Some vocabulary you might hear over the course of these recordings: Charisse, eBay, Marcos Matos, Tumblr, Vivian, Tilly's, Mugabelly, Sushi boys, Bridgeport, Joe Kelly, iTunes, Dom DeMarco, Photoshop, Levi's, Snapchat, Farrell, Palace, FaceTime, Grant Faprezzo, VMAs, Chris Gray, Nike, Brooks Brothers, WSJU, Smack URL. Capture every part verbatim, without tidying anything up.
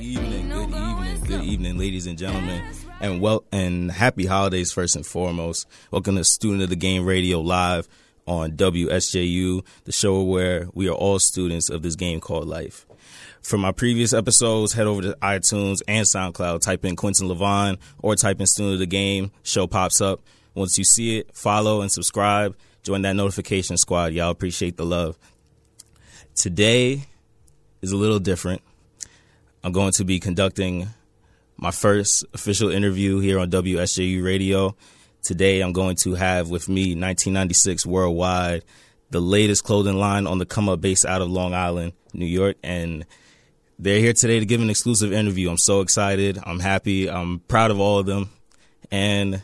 evening, good evening, good evening, ladies and gentlemen, and well, and happy holidays first and foremost. Welcome to Student of the Game Radio live on W S J U, the show where we are all students of this game called life. For my previous episodes, head over to iTunes and SoundCloud, type in Quentin LeVon or type in Student of the Game. Show pops up. Once you see it, follow and subscribe. Join that notification squad. Y'all appreciate the love. Today is a little different. I'm going to be conducting my first official interview here on W S J U Radio. Today I'm going to have with me nineteen ninety-six Worldwide, the latest clothing line on the come up based out of Long Island, New York. And they're here today to give an exclusive interview. I'm so excited. I'm happy. I'm proud of all of them. And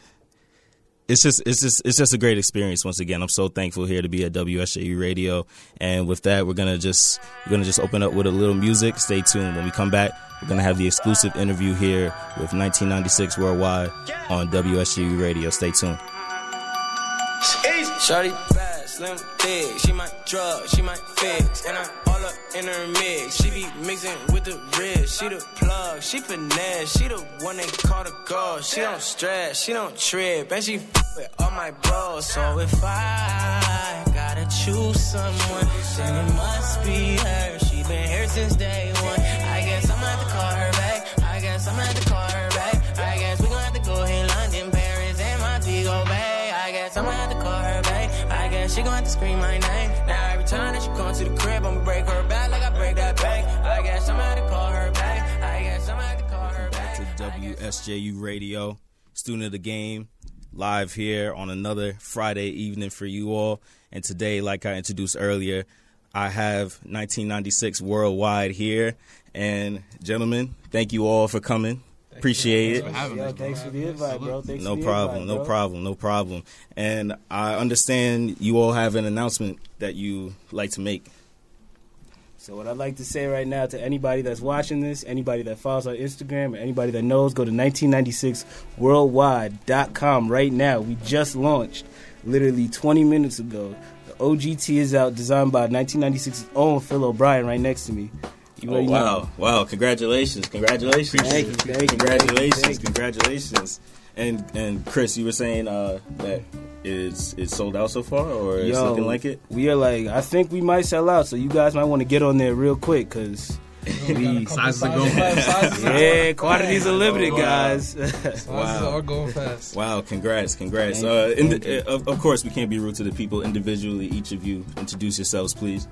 It's just it's just it's just a great experience once again. I'm so thankful here to be at W S J U Radio. And with that, we're gonna just we're gonna just open up with a little music. Stay tuned. When we come back, we're gonna have the exclusive interview here with nineteen ninety-six Worldwide on W S J U Radio. Stay tuned. Shorty bad, slim thick, she might drug, she might fix, and I'm all up in her mix. She be mixing with the ribs, she the plug, she finesse, she the one they call the girl. She don't stress, she don't trip, and she f- with all my bros. So if I gotta choose someone, then it must be her. She been here since day one. I guess I'm gonna have to call her back. I guess I'm gonna have to call her back. I guess we gonna have to go in London, Paris, and Montego Bay. I guess I'm gonna have to call her back. She gon' have to scream my name. Now every time that she come to the crib, I'ma break her back like I break that bank. I guess I'm gonna call her back. I guess I'm gonna call her back. Back to W S J U Radio, Student of the Game, live here on another Friday evening for you all. And today, like I introduced earlier, I have nineteen ninety-six Worldwide here. And gentlemen, thank you all for coming. Appreciate it. Yo, thanks for the invite, bro. Thanks no for the problem, invite, no bro. problem, no problem. And I understand you all have an announcement that you like to make. So what I'd like to say right now to anybody that's watching this, anybody that follows our Instagram, or anybody that knows, go to nineteen ninety-six worldwide dot com right now. We just launched literally twenty minutes ago. The O G T is out, designed by nineteen ninety-six's own Phil O'Brien right next to me. Oh, wow, wow, congratulations, congratulations. Thank you, thank you. Congratulations, thank you. congratulations. And and Chris, you were saying uh, that it's, it's sold out so far, or it's Yo, looking like it? We are like, I think we might sell out, so you guys might want to get on there real quick, because we... Sizes are going fast. Yeah, quantities are limited, guys. Sizes are going fast. Wow, congrats, congrats. Uh, in the, uh, of, of course, we can't be rude to the people individually. Each of you, introduce yourselves, please.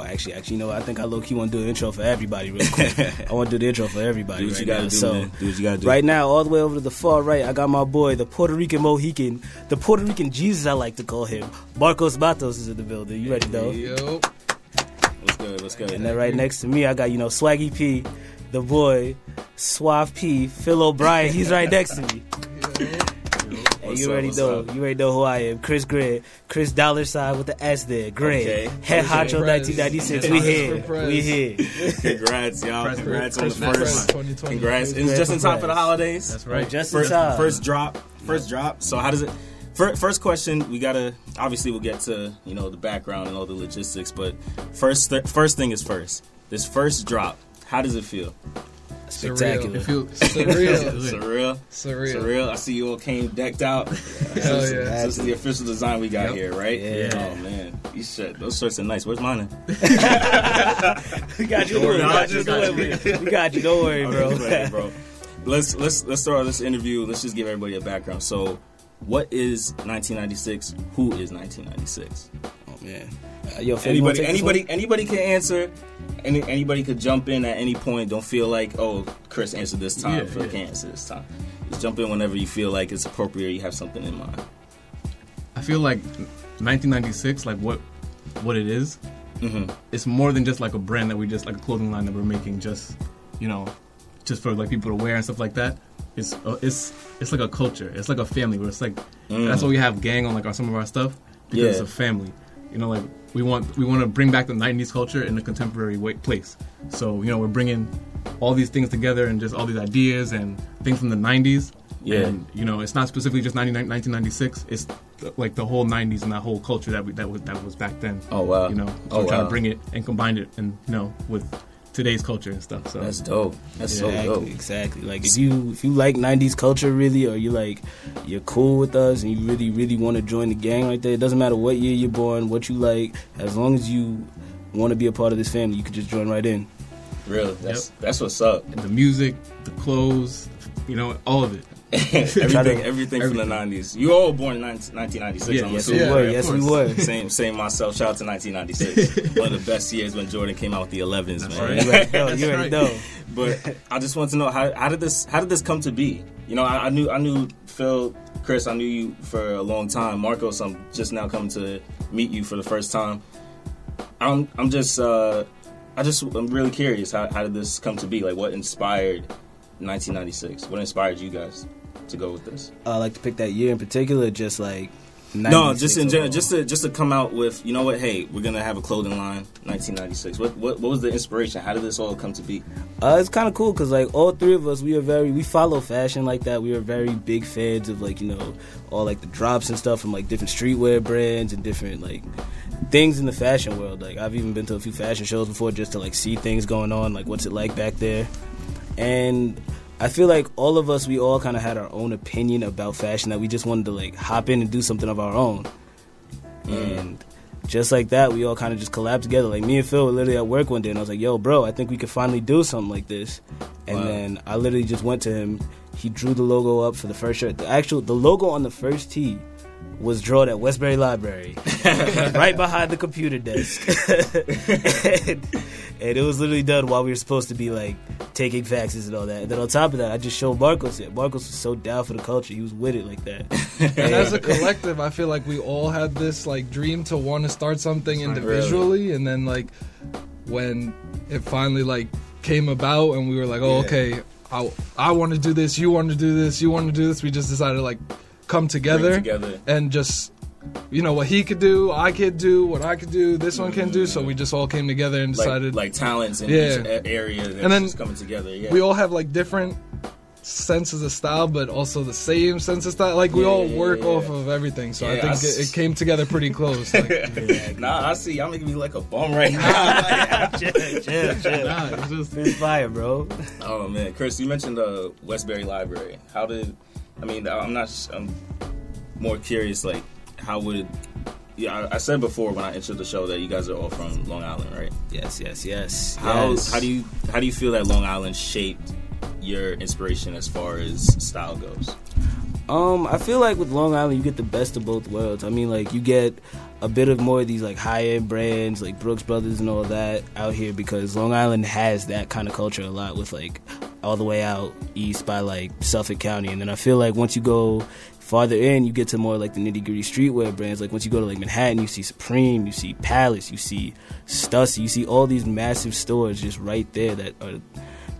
Oh, actually, actually, you know, I think I low-key want to do an intro for everybody real quick. I want to do the intro for everybody. Do what right you got to do, so, man. Do what you got to do. Right now, all the way over to the far right, I got my boy, the Puerto Rican Mohican, the Puerto Rican Jesus, I like to call him. Marcos Matos is in the building. You ready, though? Yo. What's good? What's good? And then right next to me, I got, you know, Swaggy P, the boy, Suave P, Phil O'Brien. He's right next to me. What's you already up, know. Up? You already know who I am. Chris Gray, Chris Dollar Sign with the S there. Gray, okay. Head Honcho nineteen ninety-six. We here. We here. Congrats, y'all. Congrats on the first. Congrats. It's just in time for the holidays. That's right. Just in time. First drop. First drop. So how does it? First question. We gotta. Obviously, we'll get to you know the background and all the logistics. But first, th- first thing is first. This first drop. How does it feel? Spectacular. Surreal. Surreal. Surreal. Surreal. Surreal. I see you all came decked out. Hell so, yeah. So this is the official design we got yep. here, right? Yeah. Oh, man. These shirts, those shirts are nice. Where's mine at? We got you. We got you. We got you. Don't worry, bro. Ready, bro. Let's, let's, let's start this interview. Let's just give everybody a background. So, what is nineteen ninety-six? Who is nineteen ninety-six? Oh, man. Uh, yo, anybody, anybody, anybody can answer. Any, anybody could jump in at any point. Don't feel like, oh, Chris answered this time. Yeah, Phil yeah. can't answer this time. Just jump in whenever you feel like it's appropriate. Or you have something in mind. I feel like nineteen ninety-six, like what, what it is. Mm-hmm. It's more than just like a brand that we just like a clothing line that we're making. Just, you know, just for like people to wear and stuff like that. It's uh, it's it's like a culture. It's like a family. Where it's like mm. that's why we have gang on like our, some of our stuff because yeah. it's a family. You know, like. We want we want to bring back the nineties culture in a contemporary way, place. So, you know, we're bringing all these things together and just all these ideas and things from the nineties. Yeah. And, you know, it's not specifically just nineteen ninety-six. It's th- like the whole nineties and that whole culture that we, that was that was back then. Oh, wow. You know, so oh, we're wow. trying to bring it and combine it and, you know, with today's culture and stuff. So that's dope. That's exactly, so dope. Exactly. Like if you if you like nineties culture really, or you like you're cool with us and you really really want to join the gang right there. It doesn't matter what year you're born, what you like, as long as you want to be a part of this family, you can just join right in. Really, that's yep. that's what's up. The music, the clothes, you know, all of it. everything, everything, everything from the nineties. You all born nineteen ninety-six. Yeah, I'm yes, assuming. we were. Yeah, yes, we were. Same, same myself. Shout out to nineteen ninety-six. One of the best years when Jordan came out with the elevens, man. Right. You already know. You already know. But I just want to know how, how did this how did this come to be? You know, I, I knew I knew Phil, Chris. I knew you for a long time. Marcos, I'm just now coming to meet you for the first time. I'm I'm just uh, I just I'm really curious. How, how did this come to be? Like, what inspired nineteen ninety-six? What inspired you guys to go with this? I like to pick that year in particular, just like no, just in general, just to just to come out with, you know what? Hey, we're gonna have a clothing line, nineteen ninety-six. What what what was the inspiration? How did this all come to be? Uh, it's kind of cool because like all three of us, we are very we follow fashion like that. We are very big fans of like you know all like the drops and stuff from like different streetwear brands and different like things in the fashion world. Like I've even been to a few fashion shows before just to like see things going on, like what's it like back there. And I feel like all of us, we all kind of had our own opinion about fashion that we just wanted to, like, hop in and do something of our own. Mm. And just like that, we all kind of just collabed together. Like, me and Phil were literally at work one day, and I was like, yo, bro, I think we could finally do something like this. And wow. Then I literally just went to him. He drew the logo up for the first shirt. The actual, the logo on the first tee was drawn at Westbury Library, right behind the computer desk. and, and it was literally done while we were supposed to be, like, taking faxes and all that. And then on top of that, I just showed Marcos it. Marcos was so down for the culture. He was with it like that. And as a collective, I feel like we all had this, like, dream to want to start something individually. Really. And then, like, when it finally, like, came about and we were like, oh, yeah. okay, I, I want to do this. You want to do this. You want to do this. We just decided, like, come together, together and just, you know, what he could do, I could do, what I could do, this one can do. So we just all came together and decided. Like, like talents in yeah. each area and then just coming together. Yeah. We all have like different senses of style, but also the same sense of style. Like we yeah, all work yeah, yeah. off of everything. So yeah, I think I s- it, it came together pretty close. Like, yeah. Nah, I see. I'm making me like a bum right now. Chill, chill, chill. Nah, it's just been fire, bro. Oh man, Chris, you mentioned the uh, Westbury Library. How did? I mean, I'm not. I'm more curious. Like, how would? Yeah, I, I said before when I entered the show that you guys are all from Long Island, right? Yes, yes, yes. How yes. how do you how do you feel that Long Island shaped your inspiration as far as style goes? Um, I feel like with Long Island, you get the best of both worlds. I mean, like you get a bit of more of these like high-end brands like Brooks Brothers and all that out here because Long Island has that kind of culture a lot with like all the way out east by like Suffolk County. And then I feel like once you go farther in, you get to more like the nitty-gritty streetwear brands. Like once you go to like Manhattan, you see Supreme, you see Palace, you see Stussy, you see all these massive stores just right there that are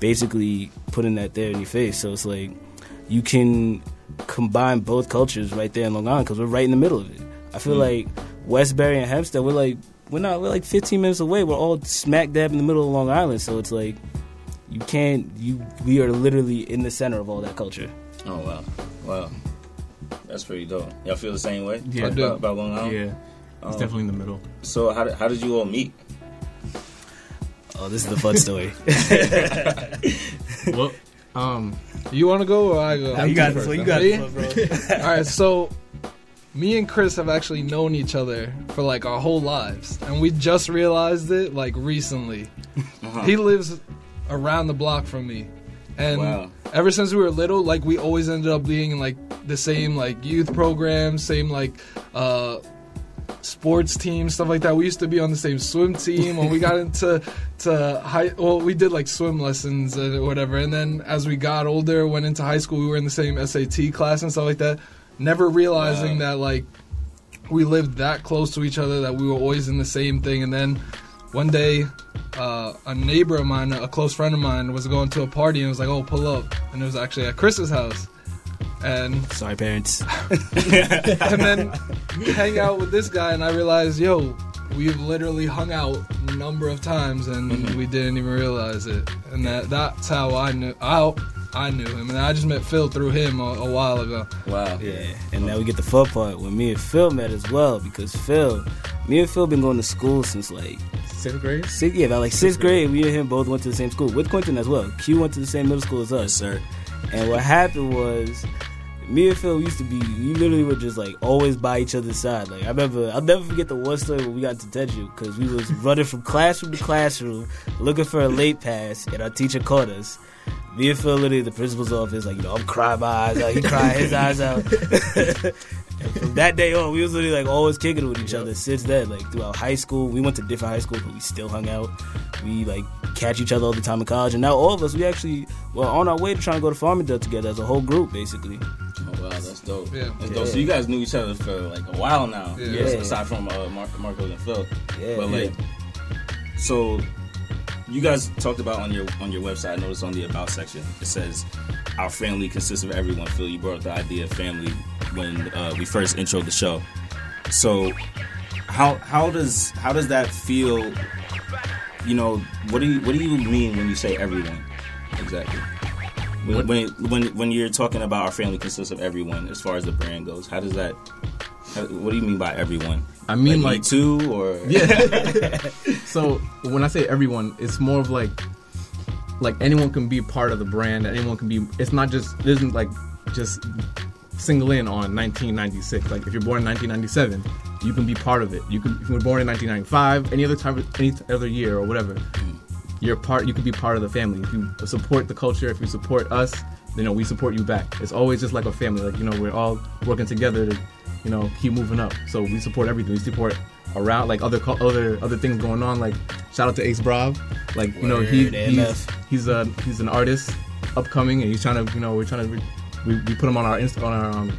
basically putting that there in your face. So it's like you can combine both cultures right there in Long Island because we're right in the middle of it. I feel mm. like Westbury and Hempstead, we're like we're not we're like fifteen minutes away. We're all smack dab in the middle of Long Island, so it's like you can't you we are literally in the center of all that culture. Oh wow, wow, that's pretty dope. Y'all feel the same way? Yeah, about, about Long Island. Yeah, um, it's definitely in the middle. So how did, how did you all meet? Oh, this is the fun story. Well, um, you want to go or I go? No, you got this one. You got this one, bro. All right, so. Me and Chris have actually known each other for, like, our whole lives. And we just realized it, like, recently. Uh-huh. He lives around the block from me. And wow. ever since we were little, like, we always ended up being in, like, the same, like, youth programs, same, like, uh, sports teams, stuff like that. We used to be on the same swim team. When we got into to high... Well, we did, like, swim lessons and whatever. And then as we got older, went into high school, we were in the same S A T class and stuff like that. Never realizing um, that, like, we lived that close to each other, that we were always in the same thing. And then one day, uh, a neighbor of mine, a close friend of mine, was going to a party and was like, oh, pull up. And it was actually at Chris's house. And sorry, parents. And then hang out with this guy, and I realized, yo, we've literally hung out a number of times, and mm-hmm. we didn't even realize it. And that that's how I knew... I, I knew him, and I just met Phil through him a, a while ago. Wow. Yeah. And now we get the fun part when me and Phil met as well, because Phil, me and Phil been going to school since like sixth grade. Six, yeah, about like sixth, sixth grade. grade. We and him both went to the same school with Quentin as well. Q went to the same middle school as us, sir. And what happened was, me and Phil we used to be, we literally were just like always by each other's side. Like I remember, I'll never forget the one story when we got to Teju, because we was running from classroom to classroom looking for a late pass, and our teacher caught us. Me and Phil literally, the principal's office, like, you know, I'm crying my eyes out, he crying his eyes out. From that day on, we was literally like always kicking with each yep. other since then. Like throughout high school, we went to different high schools, but we still hung out. We like catch each other all the time in college, and now all of us, we actually were on our way to trying to go to Farmingdale together as a whole group, basically. Oh wow, that's dope. Yeah. That's yeah. dope. So you guys knew each other for like a while now, yeah. Yeah. aside from uh, Mar- Marcos and Phil. Yeah. But like, yeah. so you guys talked about on your on your website. I noticed on the about section it says our family consists of everyone. Phil, you brought up the idea of family when uh, we first introed the show. So how how does how does that feel? You know, what do you what do you mean when you say everyone exactly? When when, when when you're talking about our family consists of everyone, as far as the brand goes, how does that? How, what do you mean by everyone? I mean like, like two or yeah. So when I say everyone, it's more of like like anyone can be part of the brand. Anyone can be. It's not just. It isn't like just single in on nineteen ninety-six. Like if you're born in nineteen ninety-seven, you can be part of it. You can if you were born in nineteen ninety-five, any other time, any other year or whatever. You're part. You can be part of the family. If you support the culture, if you support us, then you know, we support you back. It's always just like a family. Like you know, we're all working together to, you know, keep moving up. So we support everything. We support around like other other other things going on. Like shout out to Ace Brav. Like you Word, know he he's, he's a he's an artist, upcoming, and he's trying to you know we're trying to re- we we put him on our Insta on our um,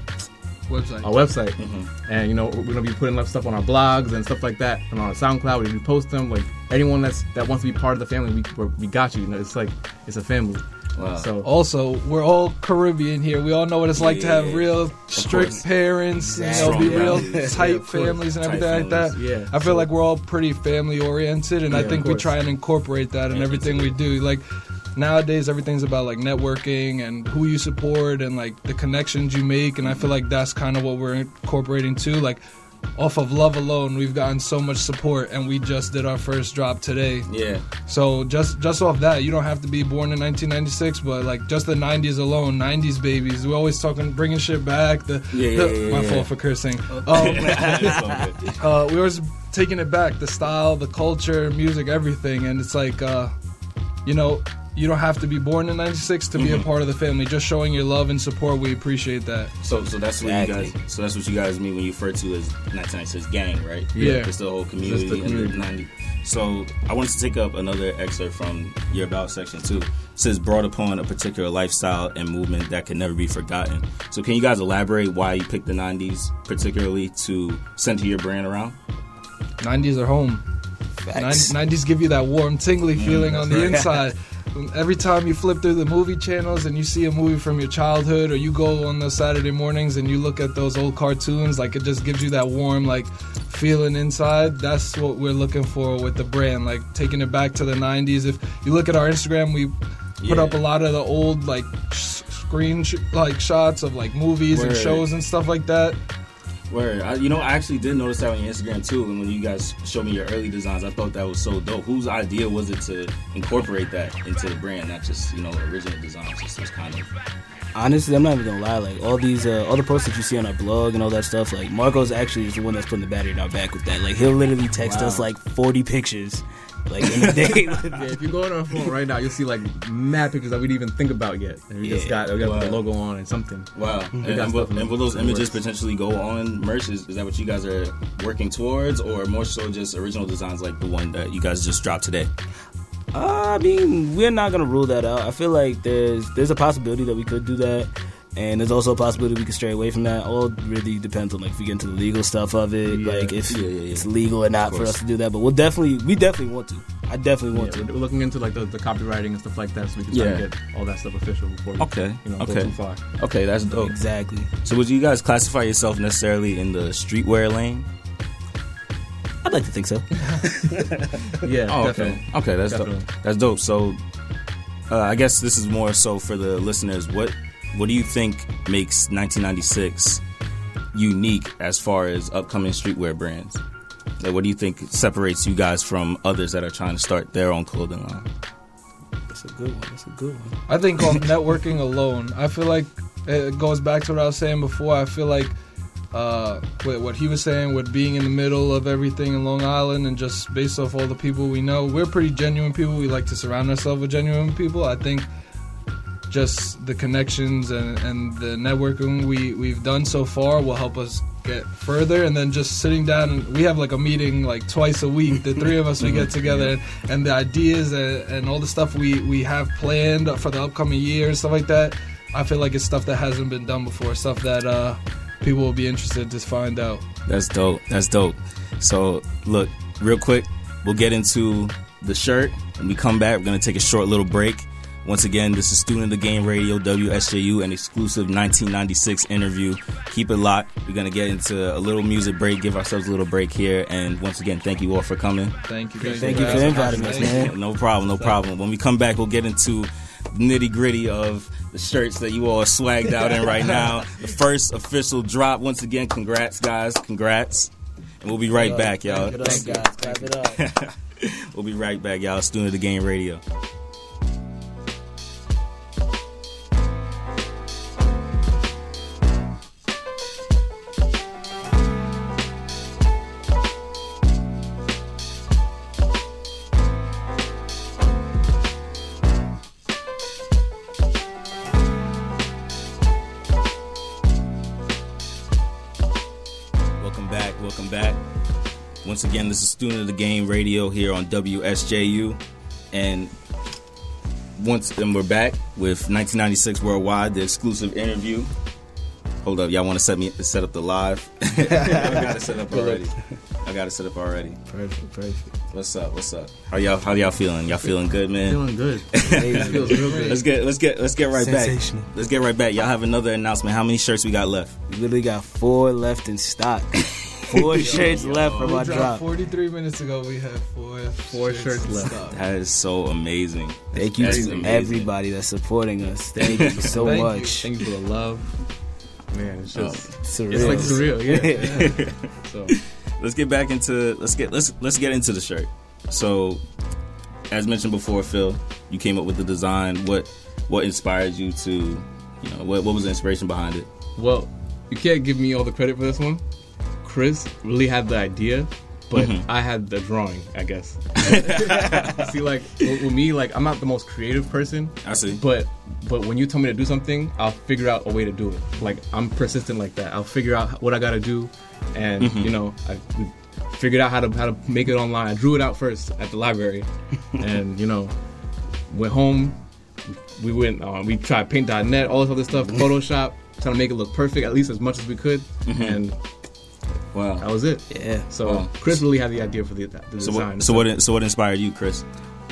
website our website, mm-hmm. and you know we're gonna be putting up stuff on our blogs and stuff like that, and on SoundCloud we repost them. Like anyone that's that wants to be part of the family, we we're, we got you. You know, it's like it's a family. Wow. So also we're all Caribbean here. We all know what it's like yeah, to have real strict parents, you know, be real tight families and everything like that. Yeah, I feel so. Like we're all pretty family oriented, and yeah, I think we try and incorporate that in yeah, everything we do. Like. Nowadays, everything's about, like, networking and who you support and, like, the connections you make. And I feel like that's kind of what we're incorporating, too. Like, off of Love Alone, we've gotten so much support, and we just did our first drop today. Yeah. So just just off that, you don't have to be born in nineteen ninety-six, but, like, just the nineties alone, nineties babies. We're always talking, bringing shit back. The, yeah, the, yeah, yeah, My yeah. fault for cursing. Um, uh, we always taking it back, the style, the culture, music, everything. And it's like, uh, you know... You don't have to be born in ninety-six to be mm-hmm. a part of the family. Just showing your love and support, we appreciate that. So, so that's what exactly. you guys. So that's what you guys mean when you refer to as nineteen ninety-six gang, right? Yeah, it's the whole community. It's the community. And the ninety So, I wanted to take up another excerpt from your about section too. It says, "Brought upon a particular lifestyle and movement that can never be forgotten." So, can you guys elaborate why you picked the nineties particularly to center your brand around? nineties are home. Facts. nineties give you that warm, tingly feeling mm, on the right. inside. Every time you flip through the movie channels and you see a movie from your childhood, or you go on those Saturday mornings and you look at those old cartoons, like it just gives you that warm, like, feeling inside. That's what we're looking for with the brand, like taking it back to the nineties. If you look at our Instagram, we put yeah. up a lot of the old, like, sh- screen sh- like shots of like movies Word. and shows and stuff like that. Word. I, you know, I actually did notice that on your Instagram, too. And when you guys showed me your early designs, I thought that was so dope. Whose idea was it to incorporate that into the brand, not just, you know, original designs? Just this kind of... Honestly, I'm not even gonna lie. Like, all these, uh, all the posts that you see on our blog and all that stuff, like, Marco's actually is the one that's putting the battery in our back with that. Like, he'll literally text wow. us, like, forty pictures. Like, in a day. Yeah, if you go on our phone right now, you'll see, like, mad pictures that we didn't even think about yet. And we yeah. just got, we got wow. the logo on and something. Wow. And, and, will, and will those images potentially go on merch? Is, is that what you guys are working towards? Or more so just original designs like the one that you guys just dropped today? Uh, I mean, we're not going to rule that out. I feel like there's there's a possibility that we could do that. And there's also a possibility we could stray away from that. All really depends on, like, if we get into the legal stuff of it. Yeah. Like, if yeah, yeah, yeah. it's legal or not for us to do that. But we'll definitely, we definitely want to. I definitely want yeah, to. We're looking into, like, the, the copywriting and stuff like that, so we can try yeah. to get all that stuff official before we okay. you know, okay. go too far. Okay, that's dope. Exactly. So would you guys classify yourself necessarily in the streetwear lane? I'd like to think so. yeah, oh, okay. Definitely. Okay, that's definitely. dope. That's dope. So uh, I guess this is more so for the listeners. What what do you think makes nineteen ninety-six unique as far as upcoming streetwear brands? Like, what do you think separates you guys from others that are trying to start their own clothing line? That's a good one. That's a good one. I think on networking alone, I feel like it goes back to what I was saying before. I feel like uh, what he was saying with being in the middle of everything in Long Island and just based off all the people we know, we're pretty genuine people. We like to surround ourselves with genuine people. I think just the connections and, and the networking we, we've done so far will help us get further. And then just sitting down, and we have like a meeting like twice a week, the three of us, we get together, and, and the ideas and, and all the stuff we, we have planned for the upcoming year and stuff like that, I feel like it's stuff that hasn't been done before, stuff that uh, people will be interested to find out. That's dope. That's dope. So look, real quick, we'll get into the shirt. When we come back, we're going to take a short little break. Once again, this is Student of the Game Radio, W S J U, an exclusive nineteen ninety-six interview. Keep it locked. We're going to get into a little music break, give ourselves a little break here. And once again, thank you all for coming. Thank you. Thank you for inviting us, man. No problem, no problem. When we come back, we'll get into nitty-gritty of the shirts that you all are swagged out in right now. The first official drop. Once again, congrats, guys. Congrats. And we'll be right back, y'all. Clap it up, guys. Clap it up. We'll be right back, y'all. Student of the Game Radio. Once again, this is Student of the Game Radio here on W S J U, and once and we're back with nineteen ninety-six Worldwide, the exclusive interview. Hold up, y'all want to set me set up the live? I got it set up already. I got it set up already. Perfect, perfect. What's up? What's up? How y'all? How y'all feeling? Y'all feeling good, man? Feeling good. Feels real good. Let's get let's get let's get right back. Let's get right back. Y'all have another announcement. How many shirts we got left? We literally got four left in stock. Four yo, shirts yo. left from we our drop. forty-three minutes ago, we had four, four shirts, shirts left. That is so amazing. Thank you that's to amazing. everybody that's supporting us. Thank you so Thank much. You. Thank you for the love. Man, it's just oh, surreal. It's like surreal, yeah. yeah. So let's get back into let's get let's let's get into the shirt. So, as mentioned before, Phil, you came up with the design. What what inspired you to, you know, what what was the inspiration behind it? Well, you can't give me all the credit for this one. Chris really had the idea, but mm-hmm. I had the drawing, I guess. See, like, with me, like, I'm not the most creative person. I see. But but when you tell me to do something, I'll figure out a way to do it. Like, I'm persistent like that. I'll figure out what I got to do, and, mm-hmm. you know, I figured out how to how to make it online. I drew it out first at the library, and, you know, went home. We went, uh, we tried paint dot net, all this other stuff, Photoshop, trying to make it look perfect, at least as much as we could, mm-hmm. and... Wow, that was it. Yeah. So wow. Chris really had the idea for the, the so design. What, so what? So what inspired you, Chris?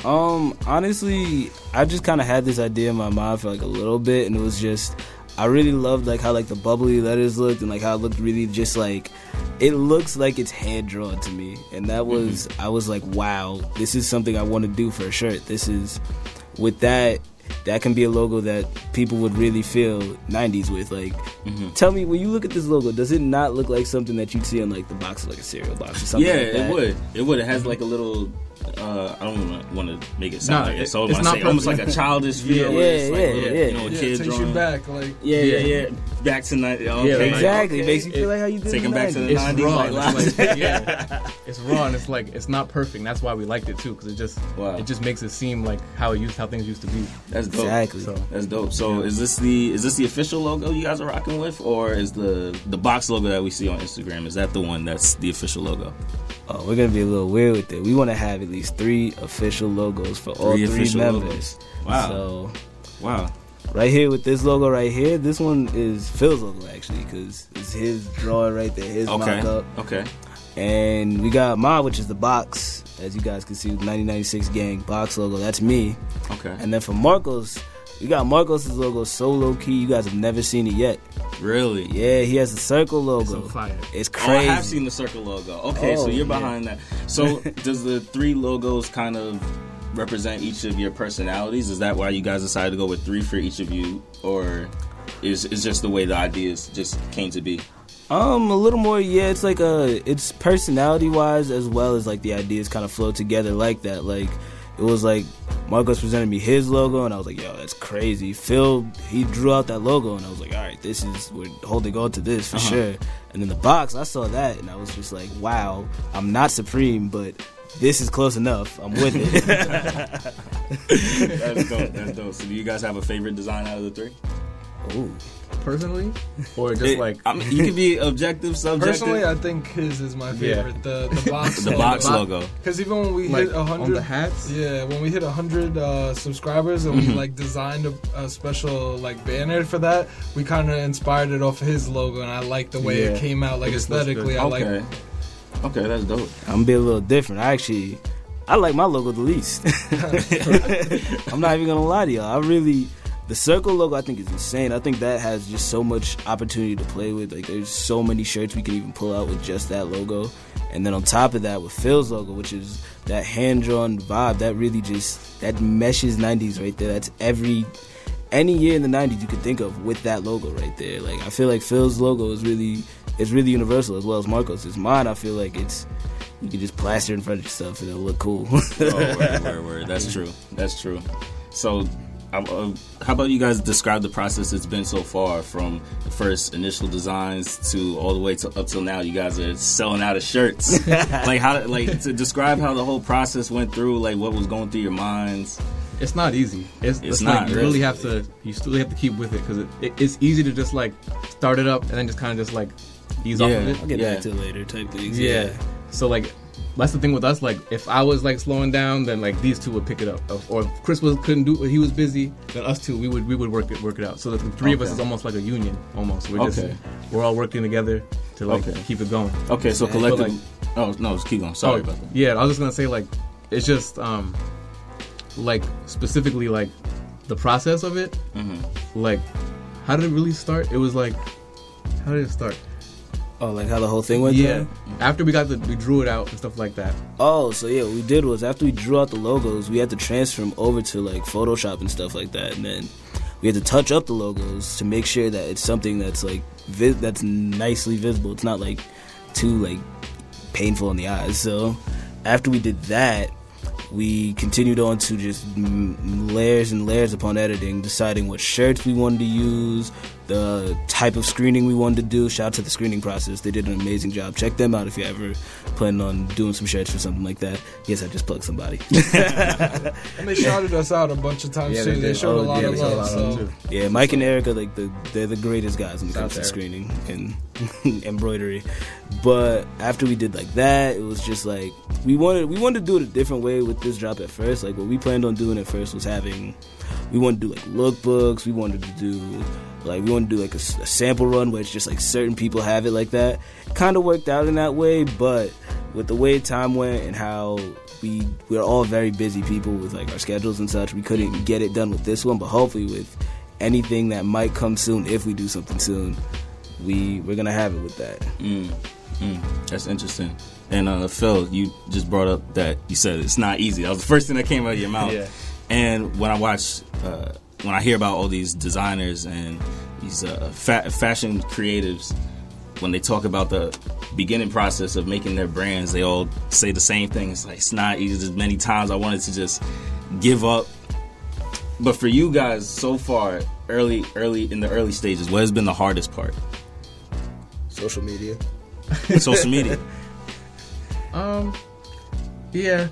Um, honestly, I just kind of had this idea in my mind for like a little bit, and it was just I really loved like how like the bubbly letters looked, and like how it looked really just like it looks like it's hand drawn to me, and that was mm-hmm. I was like, wow, this is something I want to do for a shirt. This is with that. That can be a logo that people would really feel nineties with. Like, mm-hmm. tell me, when you look at this logo, does it not look like something that you'd see on like the box, like a cereal box or something? Yeah, like that? it would. It would. It has like a little. Uh, I don't want to make it sound nah, like it's, it's not say, almost like a childish feel. Yeah, yeah, like, yeah, yeah. You know, a yeah, kid takes you back, like yeah, yeah, yeah. Back to night. Okay. Yeah, exactly. Okay. It makes you feel like how you did. Taking back to the nineties. It's raw. It's like, yeah, it's raw. And it's like it's not perfect. And that's why we liked it too, because it just wow. it just makes it seem like how it used how things used to be. That's dope. Exactly. So, that's dope. So yeah. is this the is this the official logo you guys are rocking with, or is the the box logo that we see on Instagram, is that the one that's the official logo? Oh, we're gonna be a little weird with it. We want to have at least three official logos for all three, three members. Logos. Wow! So, wow! Right here with this logo right here, this one is Phil's logo actually, because it's his drawing right there, his okay. mock-up. Okay. And we got mine, which is the box, as you guys can see, nineteen ninety-six Gang box logo. That's me. Okay. And then for Marcos, we got Marcos' logo so low key, you guys have never seen it yet. Really? Yeah, he has a circle logo. It's fire. It's crazy. Oh, I have seen the circle logo. Okay, oh, so you're behind yeah. that. So does the three logos kind of represent each of your personalities? Is that why you guys decided to go with three for each of you, or is is just the way the ideas just came to be? Um, a little more, yeah, it's like a, it's personality-wise as well as, like, the ideas kind of flow together like that. Like, it was like, Marcos presented me his logo, and I was like, yo, that's crazy. Phil, he drew out that logo, and I was like, all right, this is, we're holding on to this for uh-huh. sure. And then the box, I saw that, and I was just like, wow, I'm not Supreme, but this is close enough. I'm with it. That's dope, that's dope. So do you guys have a favorite design out of the three? Ooh. Personally, or just it, like I mean, you can be objective, subjective. Personally, I think his is my favorite. Yeah. The the box, the box logo. Because even when we like hit a hundred, the hats. Yeah, when we hit a hundred uh, subscribers and mm-hmm. we like designed a, a special like banner for that, we kind of inspired it off his logo, and I like the way yeah. it came out. Like it's aesthetically, I like. Okay. okay, that's dope. I'm gonna be a little different. I actually, I like my logo the least. I'm not even gonna lie to y'all. I really. The circle logo, I think, is insane. I think that has just so much opportunity to play with. Like, there's so many shirts we can even pull out with just that logo. And then on top of that, with Phil's logo, which is that hand-drawn vibe, that really just, that meshes nineties right there. That's every, any year in the nineties you could think of with that logo right there. Like, I feel like Phil's logo is really, it's really universal as well as Marcos. It's mine, I feel like it's, you can just plaster in front of yourself and it'll look cool. Oh, word, word, word. That's true. That's true. So... how about you guys describe the process it's been so far, from the first initial designs to all the way to up till now? You guys are selling out of shirts. Like how, like to describe how the whole process went through, like what was going through your minds. It's not easy. It's, it's, it's not. Like, you really have to. You still have to keep with it because it, it, it's easy to just like start it up and then just kind of just like ease yeah, off of it. I'll get yeah. back to it later. Type things. Yeah. yeah. So like. That's the thing with us. Like, if I was like slowing down, then like these two would pick it up. Or if Chris was couldn't do, he was busy. Then us two, we would we would work it work it out. So the three okay. of us is almost like a union. Almost, we're just okay. we're all working together to like okay. keep it going. Okay, so collectively. Like, oh no, just keep going. Sorry oh, about that. Yeah, I was just gonna say like, it's just um, like specifically like the process of it. Mm-hmm. Like, how did it really start? It was like, how did it start? Oh, like how the whole thing went? Yeah. Down? After we got the, we drew it out and stuff like that. Oh, so yeah, what we did was after we drew out the logos, we had to transfer them over to like Photoshop and stuff like that, and then we had to touch up the logos to make sure that it's something that's like vi- that's nicely visible. It's not like too like painful in the eyes. So after we did that, we continued on to just layers and layers upon editing, deciding what shirts we wanted to use, the type of screening we wanted to do. Shout out to the screening process. They did an amazing job. Check them out if you're ever planning on doing some shirts or something like that. Yes, I just plugged somebody. And they shouted us out a bunch of times, yeah, too. They, they showed oh, a lot yeah, of love. So. Yeah, Mike and Erica, like the, they're the greatest guys when it comes to screening and embroidery. But after we did like that, it was just like, we wanted we wanted to do it a different way with this drop at first. Like, what we planned on doing at first was having, we wanted to do like lookbooks, we wanted to do... like we want to do like a, a sample run where it's just like certain people have it like that. Kind of worked out in that way, but with the way time went and how we we're all very busy people with like our schedules and such, we couldn't get it done with this one. But hopefully with anything that might come soon, if we do something soon, we we're gonna have it with that. Mm. Mm. That's interesting. And uh, Phil, you just brought up that you said it's not easy. That was the first thing that came out of your mouth. Yeah. And when I watched. Uh, When I hear about all these designers and these uh, fa- fashion creatives, when they talk about the beginning process of making their brands, they all say the same thing. It's like, it's not easy. There's many times I wanted to just give up. But for you guys, so far, early, early in the early stages, what has been the hardest part? Social media. Social media. Um, yeah.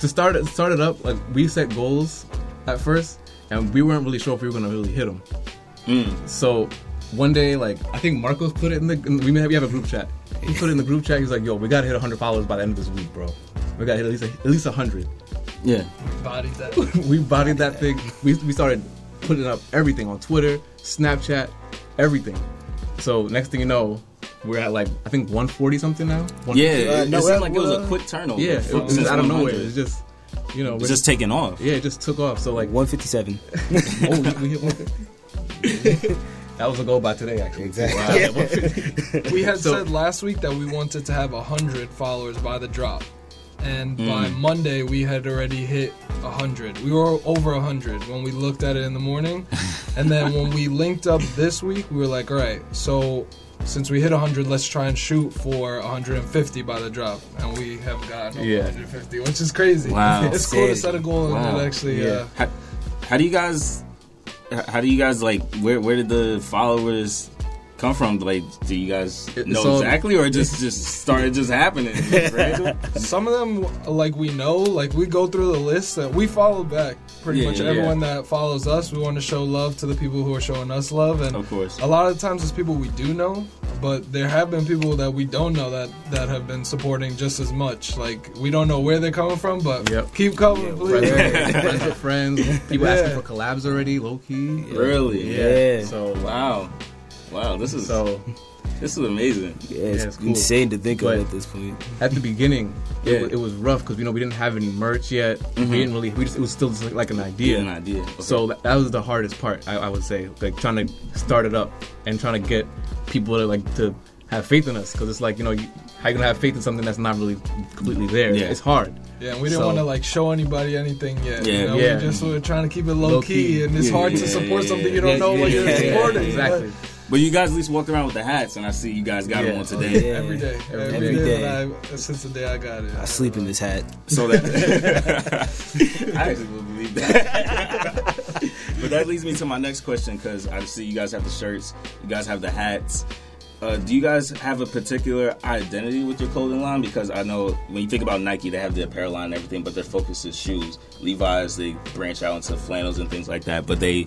To start it, start it up, like we set goals at first. And we weren't really sure if we were gonna really hit them. Mm. So one day, like I think Marcos put it in the we have we have a group chat. He put it in the group chat. He's like, "Yo, we gotta hit one hundred followers by the end of this week, bro. We gotta hit at least a, at least one hundred." Yeah. We bodied that. we bodied that thing. We we started putting up everything on Twitter, Snapchat, everything. So next thing you know, we're at like I think one forty something now. one forty Yeah. Uh, no, it seemed like it was a quick turnover. Yeah. It was out of nowhere. It's just. You know, it's just, just taking off. Yeah, it just took off. So like one fifty-seven. Oh, we hit one fifty. That was a goal by today, actually. Exactly. Wow. Yeah, we had so, said last week that we wanted to have one hundred followers by the drop, and mm. by Monday we had already hit a hundred. We were over a hundred when we looked at it in the morning. And then when we linked up this week, we were like, all right, so since we hit a hundred, let's try and shoot for one hundred fifty by the drop. And we have gotten yeah. one hundred fifty, which is crazy. Wow. It's sick. Cool to set a goal wow. and actually... Yeah. Uh, how, how do you guys... How do you guys, like, where where did the followers come from? Like, do you guys know so, exactly, or just, just started just happening? Some of them, like, we know. Like, we go through the list. That we follow back pretty yeah, much yeah, everyone yeah. that follows us. We want to show love to the people who are showing us love. And of course. A lot of times it's people we do know, but there have been people that we don't know that, that have been supporting just as much. Like, we don't know where they're coming from, but yep. keep coming, yeah, please. Friends, friends with friends. People yeah. asking for collabs already, low-key. Yeah. Really? Yeah. yeah. So, wow. Wow, this is so. This is amazing. Yeah, it's, yeah, it's cool. Insane to think but of at this point. At the beginning, yeah. it, it was rough because, you know, we didn't have any merch yet. Mm-hmm. We didn't really. We just it was still just like an idea. Yeah, an idea. Okay. So that, that was the hardest part, I, I would say, like trying to start it up and trying to get people to like to have faith in us, because it's like, you know, you, how you gonna have faith in something that's not really completely there? Yeah. It's hard. Yeah, and we didn't so. want to like show anybody anything yet. Yeah, you know? yeah. We just were trying to keep it low, low key, key, and it's yeah, hard yeah, to support yeah, something yeah, you don't yeah, know yeah, what yeah, you're yeah, supporting. Yeah, exactly. But, But you guys at least walked around with the hats, and I see you guys got yeah. them on today. Oh, yeah. Every day. Every, every day. day. I, since the day I got it. I, I sleep know. in this hat. So that I actually will believe that. But that leads me to my next question, because I see you guys have the shirts, you guys have the hats. Uh, do you guys have a particular identity with your clothing line? Because I know when you think about Nike, they have the apparel line and everything, but their focus is shoes. Levi's, they branch out into flannels and things like that, but they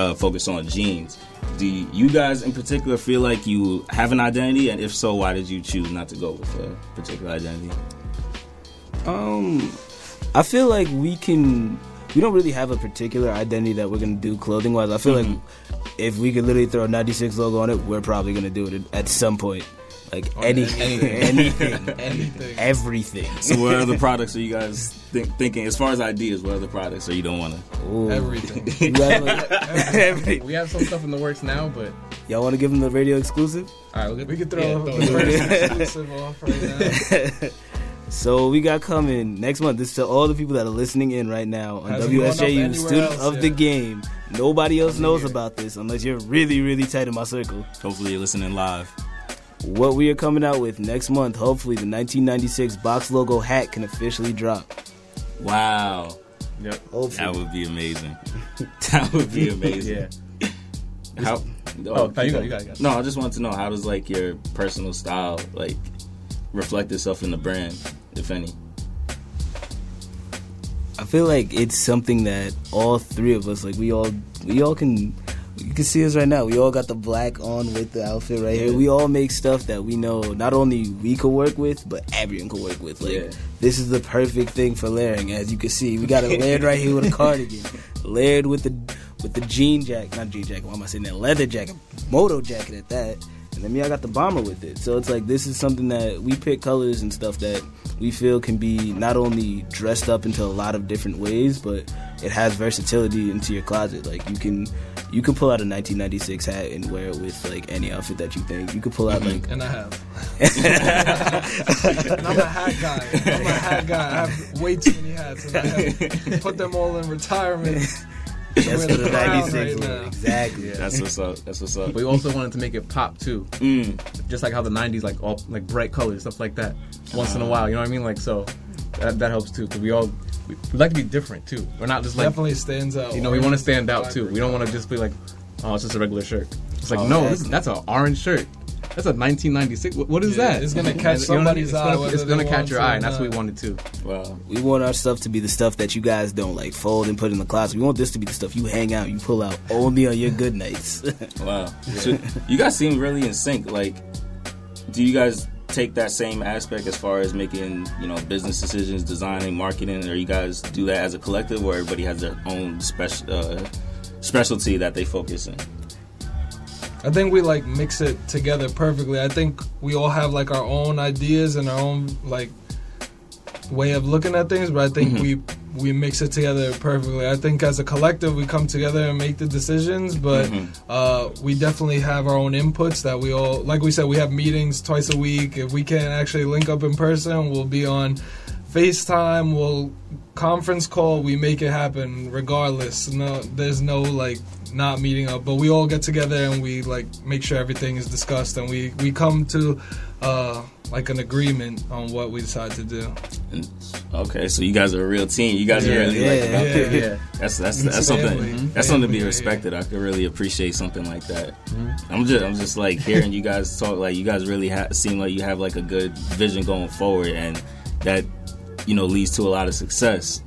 uh, focus on jeans. Do you guys in particular feel like you have an identity? And if so, why did you choose not to go with a particular identity? Um, I feel like we can... We don't really have a particular identity that we're going to do clothing-wise. I feel mm-hmm. like if we could literally throw a ninety-six logo on it, we're probably going to do it at some point. Like or any, anything, anything, anything, everything. So what other products are you guys think, thinking? As far as ideas, what other products are you don't want to? Everything. Everything. We have some stuff in the works now, but... Y'all want to give them the radio exclusive? All right, we can throw yeah, the radio exclusive off right now. So we got coming next month. This is to all the people that are listening in right now on W S J U, Student of the Game. Nobody else knows about this unless you're really, really tight in my circle. Hopefully you're listening live. What we are coming out with next month, hopefully the nineteen ninety-six box logo hat can officially drop. Wow. Yep. Hopefully. That would be amazing. That would be amazing. Yeah. How? Oh, oh you got, you got, you got. No, I just wanted to know, how does like your personal style like reflect itself in the brand? If any, I feel like it's something that all three of us, like we all, we all can, you can see us right now. We all got the black on with the outfit right yeah. here. We all make stuff that we know not only we could work with, but everyone could work with. Like yeah. this is the perfect thing for layering. As you can see, we got it layered right here with a cardigan, layered with the with the jean jacket, not jean jacket. Why am I saying that? Leather jacket, moto jacket at that. And then me, I got the bomber with it. So it's like this is something that we pick colors and stuff that we feel can be not only dressed up into a lot of different ways, but it has versatility into your closet. Like you can you can pull out a nineteen ninety-six hat and wear it with like any outfit that you think. You could pull out like and I have. And I'm a hat guy. I'm a hat guy. I have way too many hats, and I have put them all in retirement. That's for the ninety-six right exactly. Yeah. That's what's up. That's what's up. We also wanted to make it pop too, mm. just like how the nineties, like all like bright colors, stuff like that. Once uh, in a while, you know what I mean? Like so, that, that helps too. Cause we all we, we like to be different too. We're not just like definitely stands out. You know, we want to stand out too. We don't want to just be like, oh, it's just a regular shirt. It's like oh, no, this, that's an orange shirt. That's a nineteen ninety-six. What is yeah, that? It's gonna catch somebody's eye. It's gonna catch your eye, and that's what we wanted too. Wow. We want our stuff to be the stuff that you guys don't like fold and put in the closet. We want this to be the stuff you hang out, you pull out only on your good nights. Wow. Yeah. So you guys seem really in sync. Like, do you guys take that same aspect as far as making, you know, business decisions, designing, marketing, or you guys do that as a collective, where everybody has their own special uh, specialty that they focus in? I think we like mix it together perfectly. I think we all have like our own ideas and our own like way of looking at things, but I think mm-hmm. we we mix it together perfectly. I think as a collective we come together and make the decisions, but mm-hmm. uh, we definitely have our own inputs that we all, like we said, we have meetings twice a week. If we can't actually link up in person, we'll be on FaceTime, we'll conference call, we make it happen regardless. No, there's no like not meeting up, but we all get together and we like make sure everything is discussed and we, we come to uh, like an agreement on what we decide to do. And, okay, so you guys are a real team. You guys yeah, are really yeah, like yeah, yeah, yeah. That's that's that's something mm-hmm. that's something to be respected. I could really appreciate something like that. Mm-hmm. I'm just I'm just like hearing you guys talk. Like you guys really ha- seem like you have like a good vision going forward, and that, you know, leads to a lot of success.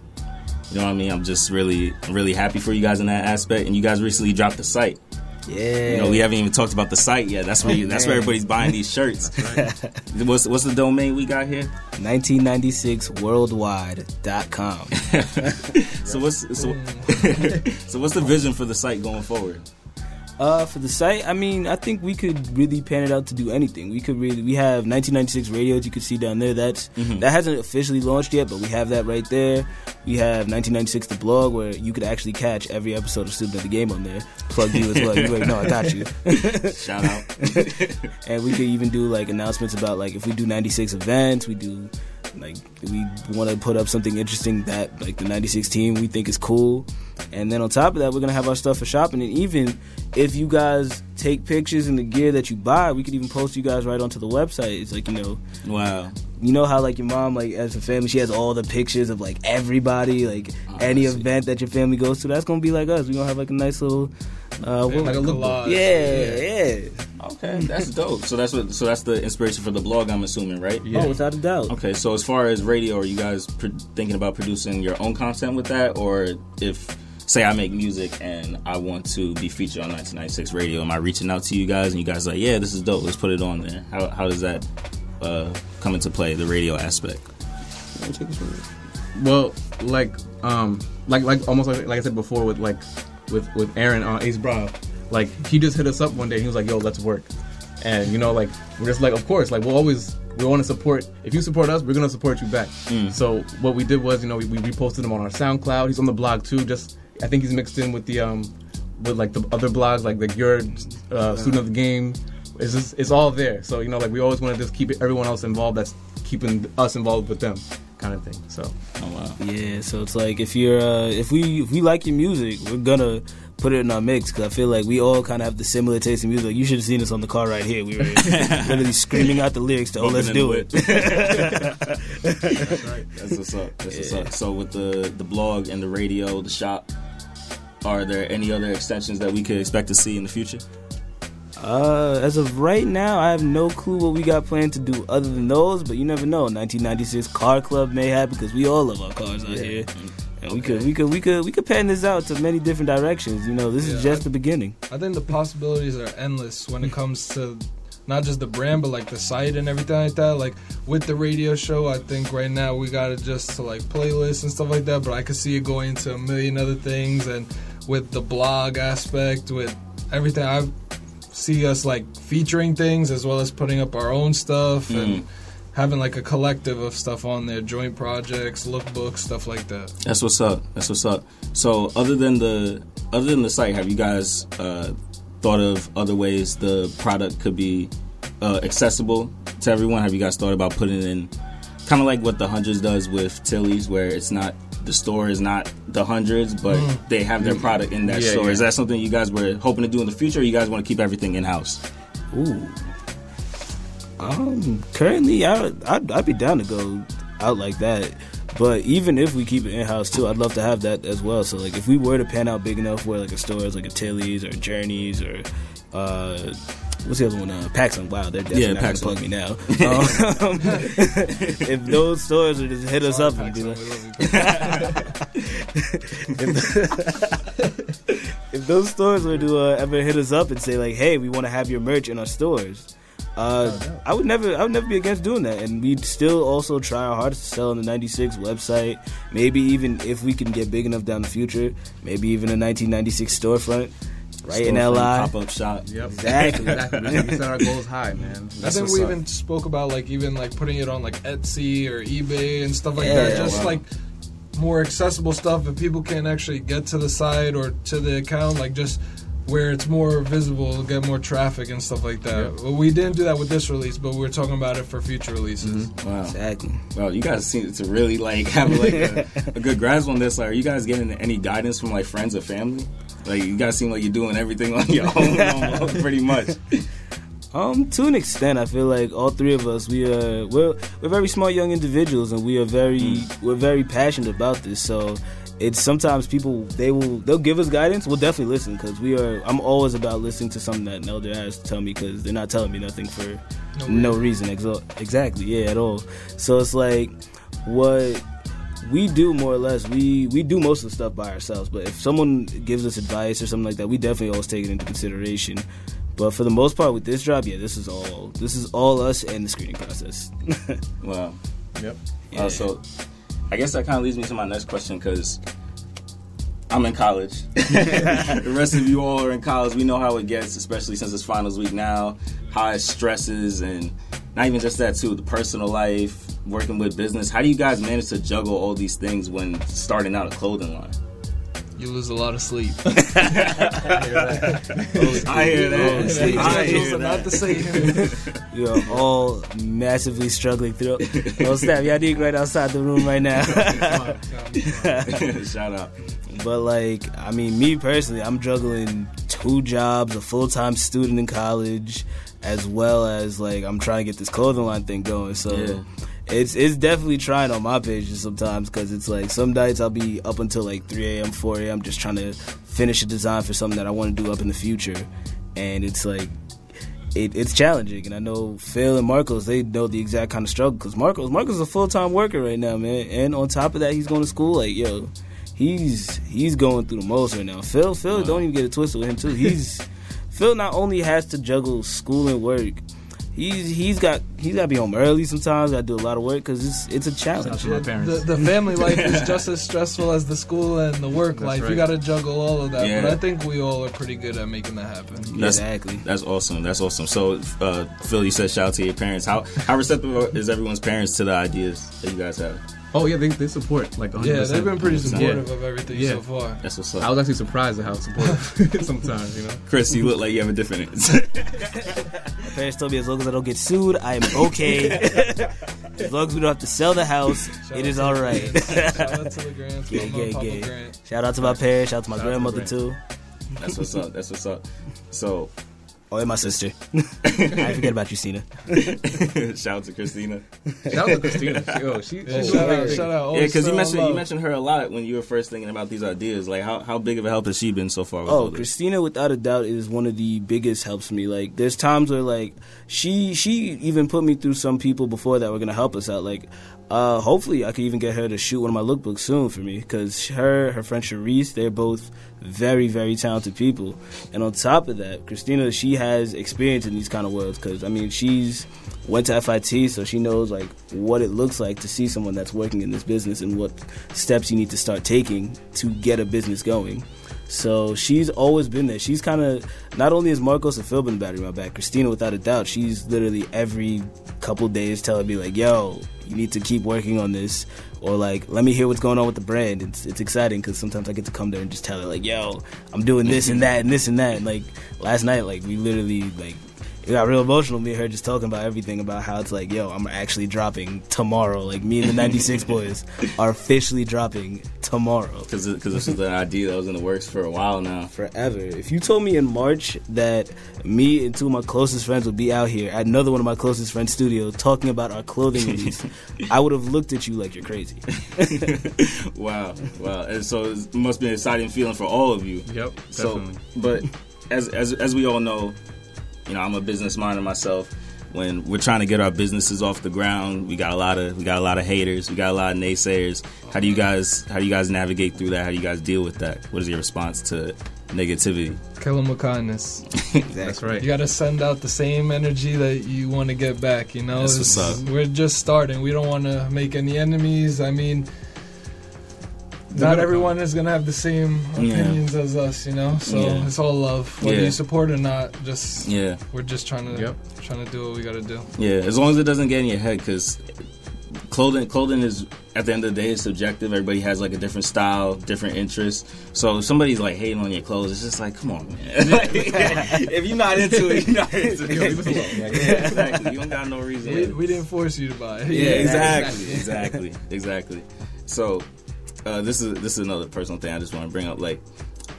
You know what I mean? I'm just really, really happy for you guys in that aspect. And you guys recently dropped the site. Yeah. You know, we haven't even talked about the site yet. That's where you, that's where everybody's buying these shirts. That's right. What's what's the domain we got here? nineteen ninety-six worldwide dot com. So what's so, so what's the vision for the site going forward? Uh, for the site, I mean, I think we could really pan it out to do anything. We could really, we have nineteen ninety-six radios. You can see down there. That's mm-hmm. that hasn't officially launched yet, but we have that right there. We have nineteen ninety-six the blog, where you could actually catch every episode of Student of the Game on there. Plug you as well. You like, no, I got you. Shout out. And we could even do like announcements about like if we do ninety-six events, we do. Like, we want to put up something interesting that, like, the ninety-six team we think is cool. And then on top of that, we're going to have our stuff for shopping. And even if you guys take pictures in the gear that you buy, we could even post you guys right onto the website. It's like, you know. Wow. You know how, like, your mom, like, as a family, she has all the pictures of, like, everybody, like, oh, any event that your family goes to. That's going to be like us. We're going to have, like, a nice little. Uh, yeah, like a collage. Yeah, yeah, yeah. Okay, that's dope. So that's what. So that's the inspiration for the blog, I'm assuming, right? Yeah. Oh, without a doubt. Okay, so as far as radio, are you guys pr- thinking about producing your own content with that, or if, say, I make music and I want to be featured on nineteen ninety-six radio, am I reaching out to you guys and you guys are like, yeah, this is dope, let's put it on there? How how does that uh, come into play, the radio aspect? Well, like, um, like, like almost like, like I said before with like. With with Aaron on Ace Brav, like he just hit us up one day. He was like, "Yo, let's work," and you know, like we're just like, of course, like we'll always we want to support. If you support us, we're gonna support you back. Mm. So what we did was, you know, we, we reposted him on our SoundCloud. He's on the blog too. Just I think he's mixed in with the um with like the other blogs, like the your uh, Student of the Game. It's just, it's all there. So you know, like we always want to just keep everyone else involved. That's keeping us involved with them. Kind of thing. So, oh wow, yeah. So it's like if you're, uh, if we, if we like your music, we're gonna put it in our mix because I feel like we all kind of have the similar taste in music. Like, you should have seen us on the car right here. We were literally screaming out the lyrics to "Oh, let's do it." That's right. That's what's up. That's yeah. what's up. So with the the blog and the radio, the shop, are there any other extensions that we could expect to see in the future? Uh, as of right now, I have no clue what we got planned to do other than those, but you never know. nineteen ninety-six Car Club may happen because we all love our cars out yeah. here. And we could, we could, we could, we could pan this out to many different directions. You know, this yeah, is just I, the beginning. I think the possibilities are endless when it comes to not just the brand, but like the site and everything like that. Like with the radio show, I think right now we got it just to like playlists and stuff like that, but I could see it going into a million other things. And with the blog aspect, with everything, I've see us like featuring things as well as putting up our own stuff mm. and having like a collective of stuff on there, joint projects, lookbooks, stuff like that. That's what's up. That's what's up. So other than the other than the site, have you guys uh, thought of other ways the product could be uh, accessible to everyone? Have you guys thought about putting in kind of like what the Hundreds does with Tilly's, where it's not the store is not the Hundreds, but mm. they have their product in that yeah, store. Yeah. Is that something you guys were hoping to do in the future, or you guys want to keep everything in-house? Ooh. Um, currently, I, I'd, I'd be down to go out like that. But even if we keep it in-house, too, I'd love to have that as well. So, like, if we were to pan out big enough where, like, a store is like a Tilly's or Journeys or... Uh, what's the other one? Uh, Paxson. Wow, they're definitely yeah, not going to plug me now. Um, if those stores would just hit us up and be like... if, if those stores were to uh, ever hit us up and say, like, hey, we want to have your merch in our stores... Uh, oh, no. I would never I would never be against doing that. And we'd still also try our hardest to sell on the ninety-six website. Maybe even if we can get big enough down the future, maybe even a nineteen ninety-six storefront. Right storefront, in L I pop-up shop. Yep. Exactly. Exactly. We set our goals high, man. That's I think we up. even spoke about like even like putting it on like Etsy or eBay and stuff like yeah, that. Just wow. like more accessible stuff if people can't actually get to the site or to the account, like just where it's more visible, get more traffic and stuff like that. Yep. Well, we didn't do that with this release, but we were talking about it for future releases. Mm-hmm. Wow. Exactly. Well, you guys seem to really, like, have, like, a, a good grasp on this. Like, are you guys getting any guidance from, like, friends or family? Like, you guys seem like you're doing everything on your own, almost, pretty much. Um, to an extent, I feel like all three of us, we are, we're, we're very smart young individuals, and we are very, mm. we're very passionate about this, so... It's sometimes people, they will, they'll give us guidance. We'll definitely listen because we are, I'm always about listening to something that an elder has to tell me because they're not telling me nothing for no, no reason. Exactly, yeah, at all. So it's like what we do more or less, we, we do most of the stuff by ourselves. But if someone gives us advice or something like that, we definitely always take it into consideration. But for the most part with this job, yeah, this is all, this is all us and the screening process. Wow. Yep. Yeah. Uh, so... I guess that kind of leads me to my next question because I'm in college. The rest of you all are in college. We know how it gets, especially since it's finals week now, how it stresses, and not even just that, too, the personal life, working with business. How do you guys manage to juggle all these things when starting out a clothing line? You lose a lot of sleep. I hear that. I hear that. I hear that. You are all massively struggling through. Oh, snap. Y'all need right outside the room right now. Shout out. But, like, I mean, me personally, I'm juggling two jobs, a full-time student in college, as well as, like, I'm trying to get this clothing line thing going. So... Yeah. It's it's definitely trying on my pages sometimes because it's like some nights I'll be up until like three a.m., four a.m. just trying to finish a design for something that I want to do up in the future. And it's like, it, it's challenging. And I know Phil and Marcos, they know the exact kind of struggle because Marcos, Marcos is a full-time worker right now, man. And on top of that, he's going to school. Like, yo, he's he's going through the most right now. Phil, Phil, don't even get it twisted with him too. He's Phil not only has to juggle school and work, He's he's got he's got to be home early sometimes. I do a lot of work because it's it's a challenge. Shout out to my parents. The, the family life is just as stressful as the school and the work that's life. Right. You got to juggle all of that. Yeah. But I think we all are pretty good at making that happen. That's, exactly. That's awesome. That's awesome. So, uh, Phil, you said shout out to your parents. How how receptive is everyone's parents to the ideas that you guys have? Oh yeah, they they support like one hundred percent. Yeah, they've been pretty supportive yeah. of everything yeah. so far. That's what's up. I was actually surprised at how supportive sometimes, you know. Chris, you look like you have a different answer. My parents told me as long as I don't get sued, I am okay. As long as we don't have to sell the house, shout it is all right. Shout out to the grandma, yeah, yeah, Papa yeah. Grant. Shout out to my parents. Shout out to my shout grandmother to too. That's what's up. That's what's up. So, oh, and my sister. I forget about Christina. Shout out to Christina. Shout out to Christina. Yo, she, yeah, she shout, out, shout out. Oh, yeah, because so you mentioned you mentioned her a lot when you were first thinking about these ideas. Like, how, how big of a help has she been so far? With oh, Christina, without a doubt, is one of the biggest helps for me. Like, there's times where, like, she she even put me through some people before that were going to help us out. Like, uh, hopefully I could even get her to shoot one of my lookbooks soon for me because her, her friend Charisse, they're both very, very talented people. And on top of that, Christina, she has experience in these kind of worlds because, I mean, she's went to F I T, so she knows, like, what it looks like to see someone that's working in this business and what steps you need to start taking to get a business going. So she's always been there. She's kind of, not only is Marcos and Phil been battery my back, Christina, without a doubt, she's literally every couple days telling me, like, yo, you need to keep working on this. Or, like, let me hear what's going on with the brand. It's it's exciting because sometimes I get to come there and just tell her, like, yo, I'm doing this and that and this and that. And, like, last night, like, we literally, like, it got real emotional, me and her just talking about everything, about how it's like, yo, I'm actually dropping tomorrow. Like, me and the ninety-six boys are officially dropping tomorrow. Because this is an idea that was in the works for a while now. Forever. If you told me in March that me and two of my closest friends would be out here at another one of my closest friends' studios talking about our clothing release, I would have looked at you like you're crazy. Wow. Wow. And so it must be an exciting feeling for all of you. Yep, definitely. So, but as, as as we all know, you know, I'm a business minded myself. When we're trying to get our businesses off the ground, we got a lot of we got a lot of haters, we got a lot of naysayers. How do you guys how do you guys navigate through that? How do you guys deal with that? What is your response to negativity? Kill them with kindness. Exactly. That's right. You got to send out the same energy that you want to get back. You know, that's what's up. We're just starting. We don't want to make any enemies. I mean, not everyone is going to have the same opinions yeah. as us, you know? So yeah. it's all love. Whether yeah. you support or not, just yeah. we're just trying to yep. trying to do what we got to do. Yeah, as long as it doesn't get in your head, because clothing clothing is, at the end of the day, it's subjective. Everybody has like a different style, different interests. So if somebody's like hating on your clothes, it's just like, come on, man. Like, if you're not into it, you're not into it. Yo, leave us alone. Like, yeah, exactly. You don't got no reason. We, we didn't force you to buy it. Yeah, yeah, exactly, exactly, exactly. So uh, this is this is another personal thing I just want to bring up. Like,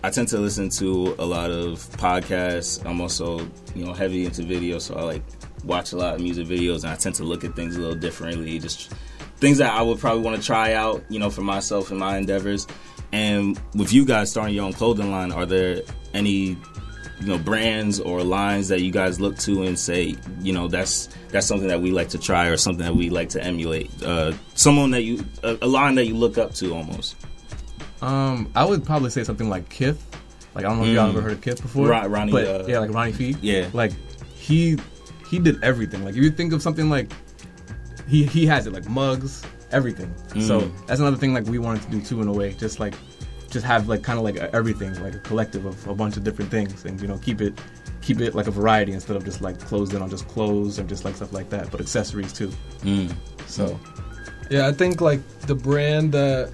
I tend to listen to a lot of podcasts. I'm also, you know, heavy into video, so I like watch a lot of music videos, and I tend to look at things a little differently. Just things that I would probably want to try out, you know, for myself and my endeavors. And with you guys starting your own clothing line, are there any, you know, brands or lines that you guys look to and say, you know, that's that's something that we like to try or something that we like to emulate? Uh, someone that you, a, a line that you look up to almost. Um, I would probably say something like Kith. Like, I don't know if mm. y'all ever heard of Kith before. Ron, Ronnie, but uh, yeah, like Ronnie Fieg. Yeah, like he. He did everything. Like, if you think of something like, he he has it, like mugs, everything. Mm. So that's another thing, like, we wanted to do too in a way, just like, just have like kind of like everything, like a collective of a bunch of different things, and, you know, keep it keep it like a variety instead of just like closed in on just clothes or just like stuff like that, but accessories too. Mm. So yeah, I think like the brand that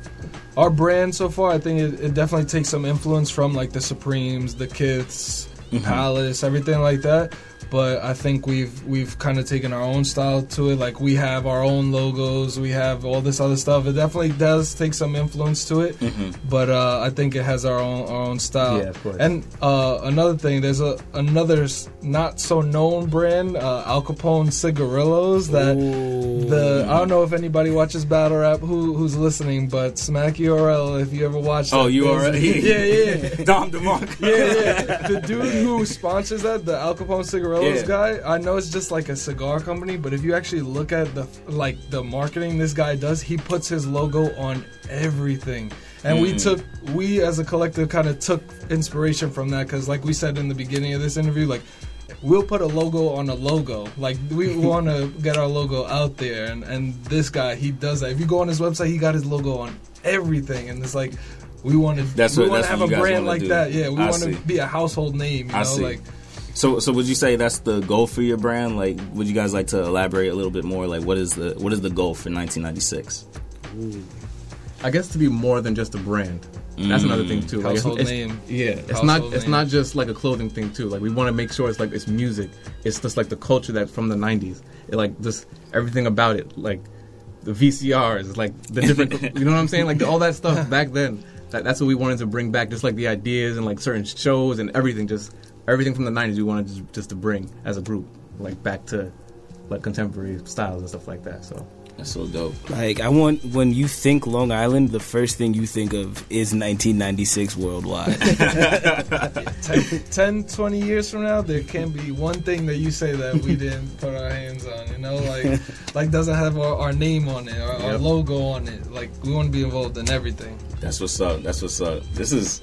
our brand so far, I think it, it definitely takes some influence from like the Supremes, the Kiths, mm-hmm. Palace, everything like that. But I think we've we've kind of taken our own style to it. Like, we have our own logos, we have all this other stuff. It definitely does take some influence to it, mm-hmm. but uh, I think it has our own our own style. Yeah, of course. And uh, another thing, there's a another not so known brand, uh, Al Capone Cigarillos. That Ooh. the I don't know if anybody watches battle rap who who's listening, but Smack U R L, if you ever watch. Oh, U R L. Yeah, yeah. Dom DeMarco. Yeah, yeah. The dude who sponsors that, the Al Capone Cigarillos. Yeah. Guy, I know it's just like a cigar company, but if you actually look at the like the marketing this guy does, he puts his logo on everything. And mm. we took, we as a collective kind of took inspiration from that, because like we said in the beginning of this interview, like, we'll put a logo on a logo. Like, we want to get our logo out there, and and this guy, he does that. If you go on his website, he got his logo on everything, and it's like, we want to that's we want to have a brand like do. that. Yeah, we want to be a household name. You I know, see. like. So, so would you say that's the goal for your brand? Like, would you guys like to elaborate a little bit more? Like, what is the what is the goal for nineteen ninety-six? Ooh. I guess to be more than just a brand. Mm. That's another thing too. Like, household it's, name. It's, yeah, household it's not name. It's not just like a clothing thing too. Like, we want to make sure it's like it's music. It's just like the culture that's from the nineties. It, like, just everything about it. Like the V C Rs, like the different. You know what I'm saying? Like the, all that stuff back then. That, that's what we wanted to bring back. Just like the ideas and like certain shows and everything. Just. Everything from the nineties we wanted just, just to bring as a group, like back to like contemporary styles and stuff like that. So that's so dope. Like, I want, when you think Long Island, the first thing you think of is nineteen ninety-six Worldwide. ten, twenty years from now, there can be one thing that you say that we didn't put our hands on, you know, like like doesn't have our, our name on it, our, yep. our logo on it. Like, we want to be involved in everything. That's what's up. That's what's up. This is.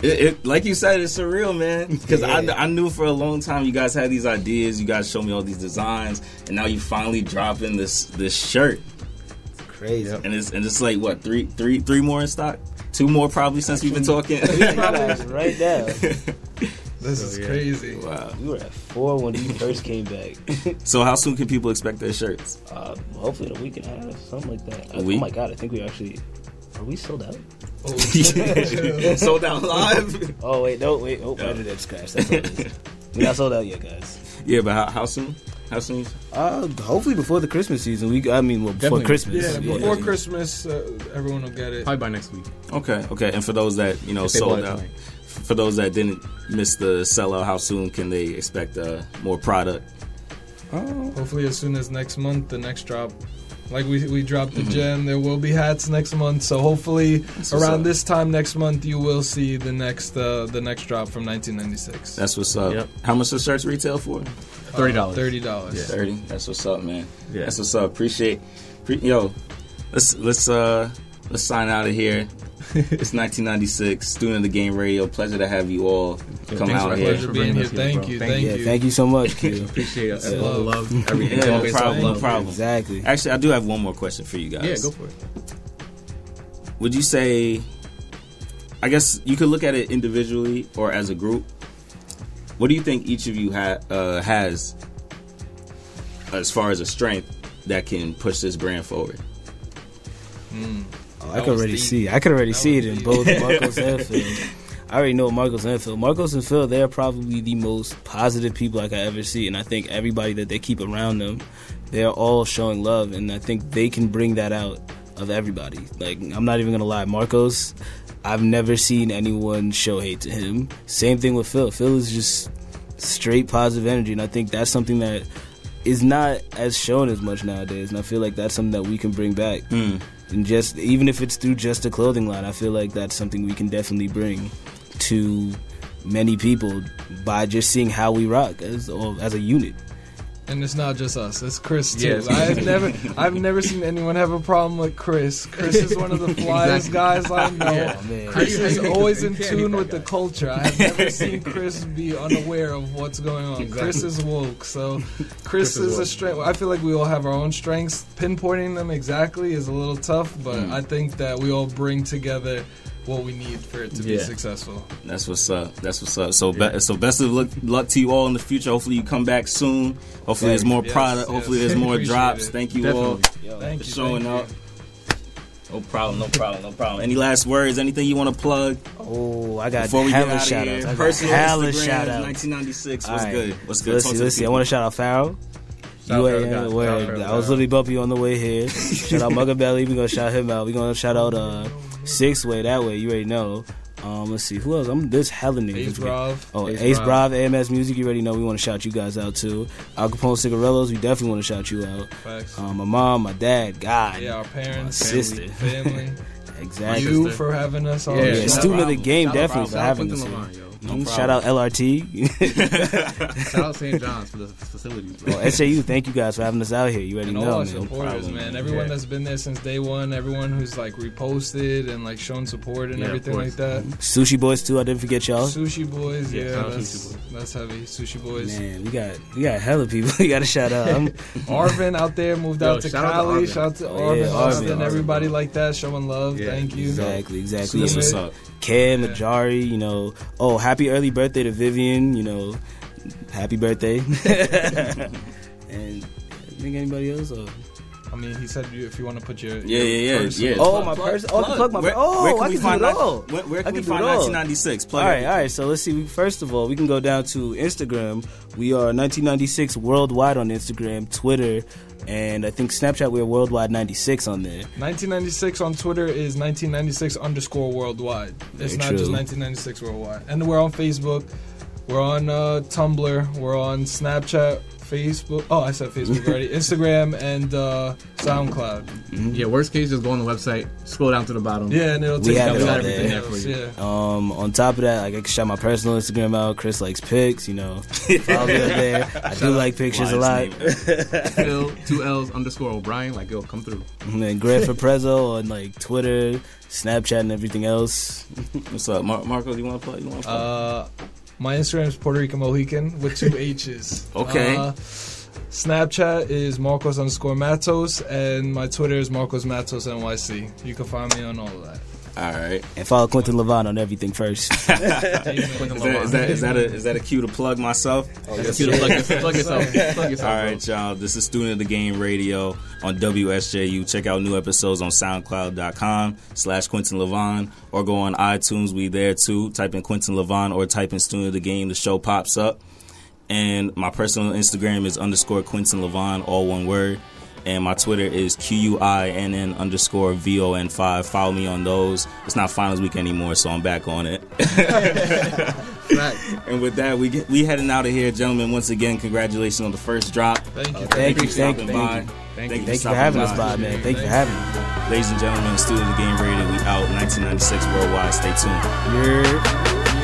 It, it, like you said, it's surreal, man. Because yeah. I, I knew for a long time you guys had these ideas. You guys showed me all these designs, and now you finally dropping this this shirt. It's crazy, and it's and it's like what three three three more in stock, two more probably since we've been talking. Right now, this so, is yeah. crazy. Wow, we were at four when you first came back. So how soon can people expect their shirts? Uh, hopefully in a week and a half, something like that. A I, week? Oh my god, I think we actually. Are we sold out? Oh, sold out live? Oh, wait, no, wait. Oh, yeah. I did that scratch. That's all it is. We're not sold out yet, guys. Yeah, but how, how soon? How soon? Uh, hopefully before the Christmas season. We, I mean, well, before Christmas. Yeah, yeah, before yeah. Christmas, uh, everyone will get it. Probably by next week. Okay, okay. And for those that, you know, sold out, tonight. For those that didn't miss the sellout, how soon can they expect uh, more product? Oh. Hopefully as soon as next month, the next drop. Like, we we dropped the mm-hmm. gem. There will be hats next month. So hopefully around up. this time next month, you will see the next uh, the next drop from nineteen ninety-six. That's what's up. Yep. How much does shirts retail for? Thirty dollars. Uh, Thirty dollars. Yeah. Thirty. That's what's up, man. Yeah. That's what's up. Appreciate. Pre- yo, let's let's uh let's sign out of here. It's nineteen ninety-six, Student of the Game Radio. Pleasure to have you all yeah, come out here. For being here. Here. Thank bro. you, thank, thank you. you, thank you so much. Q. Appreciate us. Yeah. Love, love, everything. Yeah, no problem, no problem. Exactly. Actually, I do have one more question for you guys. Yeah, go for it. Would you say? I guess you could look at it individually or as a group. What do you think each of you ha- uh, has as far as a strength that can push this brand forward. Mm. Oh, I could already deep. see. I could already that see it deep. in both Marcos and Phil. I already know Marcos and Phil. Marcos and Phil, they're probably the most positive people I could ever see, and I think everybody that they keep around them, they're all showing love, and I think they can bring that out of everybody. Like, I'm not even gonna lie, Marcos, I've never seen anyone show hate to him. Same thing with Phil. Phil is just straight positive energy, and I think that's something that is not as shown as much nowadays, and I feel like that's something that we can bring back. Mm. And just, even if it's through just a clothing line, I feel like that's something we can definitely bring to many people by just seeing how we rock as, or as a unit. And it's not just us, it's Chris too. Yes. I've never I've never seen anyone have a problem with Chris. Chris is one of the flyest exactly. guys I know. Yeah, man. Chris is always in tune with the culture. I've never seen Chris be unaware of what's going on. Exactly. Chris is woke, so Chris, Chris is, is a strength. I feel like we all have our own strengths. Pinpointing them exactly is a little tough, but mm. I think that we all bring together what we need for it to yeah. be successful. That's what's up. That's what's up. So, yeah. be- so best of luck, luck to you all in the future. Hopefully, you come back soon. Hopefully, Thanks. there's more yes, product. Yes. Hopefully, there's more drops. It. Thank you Definitely. all Yo, thank for you, showing thank up. You. No problem, no problem, no problem. Any last words? Anything you want to plug? Oh, I got Before we hella shout-outs. I got Personal hella Instagram, shout-outs. nineteen ninety-six, what's right. good? What's good? Let's see, let's see. I want to shout-out Farrell. U A N, word. I was literally bumpy on the way here. Shout out Mugabelly. We're going to shout him out. We're going to shout out uh, Six Way, that way. You already know. Um, let's see. Who else? I'm this hella nigga. Ace Brav. Oh, Ace, Ace Brav, A M S Music. You already know. We want to shout you guys out, too. Al Capone Cigarillos. We definitely want to shout you out. Facts. Um, my mom, my dad, God. Yeah, our parents. My family, sister. Family. Exactly. You sister. for having us on. Yeah, yeah, student of the game, shout definitely, for having us on. No shout out L R T. Shout out Saint John's for the facilities, bro. Well, S J U, thank you guys for having us out here. You already and know, all our man. supporters, no man. Everyone yeah. that's been there since day one. Everyone who's like reposted and like shown support and yeah, everything like that. Sushi Boys too. I didn't forget y'all. Sushi Boys, yeah, yeah that's, Sushi Boys. that's heavy. Sushi Boys, man. We got we got hella people. We got to shout out Arvin out there. Moved Yo, out to Cali. Shout out to Arvin, Austin, yeah, everybody Arvin. like that. Showing love. Yeah, thank you. Exactly, exactly. That's what's up. Cam, yeah. Majari, you know. Oh, happy early birthday to Vivian, you know. Happy birthday. And I think anybody else? Or? I mean, he said you, if you want to put your. Yeah, your yeah, person. yeah. Oh, plug, my person. Oh, plug, plug my person. Oh, I can do it all. Where, where can we find nineteen ninety-six? Plug all right, all right. So let's see. We, first of all, we can go down to Instagram. We are nineteen ninety-six Worldwide on Instagram, Twitter. And I think Snapchat, we're Worldwide ninety-six on there. nineteen ninety-six on Twitter is nineteen ninety-six underscore Worldwide. It's Very not true. just nineteen ninety-six Worldwide. And we're on Facebook. We're on uh, Tumblr. We're on Snapchat, Facebook. Oh, I said Facebook already. Instagram and uh, SoundCloud. Mm-hmm. Yeah, worst case, just go on the website, scroll down to the bottom. Yeah, and it'll take you it out everything there for you. Yeah. Um, on top of that, like, I can shout my personal Instagram out. Chris likes pics, you know. Follow me up there. I shout do like pictures a lot. Phil, two L's underscore O'Brien. Like, yo, come through. And then Grant Faprezzo on, like, Twitter, Snapchat, and everything else. What's up? Mar- Marco, do you want to play? You want to play? Uh... My Instagram is Puerto Rican Mohican with two H's. Okay. Uh, Snapchat is Marcos underscore Matos, and my Twitter is Marcos Matos N Y C. You can find me on all of that. All right. And follow Quentin LeVon on everything first. is, that, is, that, is, that a, is that a cue to plug myself? Oh, that's a cue to plug yourself. Plug yourself. Plug yourself. All right, y'all. This is Student of the Game Radio on W S J U. Check out new episodes on SoundCloud.com slash Quentin LeVon or go on iTunes. We there, too. Type in Quentin LeVon or type in Student of the Game. The show pops up. And my personal Instagram is underscore Quentin LeVon, all one word. And my Twitter is Q U I N N underscore V O N five. Follow me on those. It's not finals week anymore, so I'm back on it. Right. And with that, we get, we heading out of here. Gentlemen, once again, congratulations on the first drop. Thank you. Uh, thank, thank, you, thank, you, thank, you. Thank, thank you. Thank you. Thank you for having by. us, by, man. Thank you for having us. Ladies and gentlemen, Student of the Game Radio, we out. nineteen ninety-six Worldwide. Stay tuned. Yeah.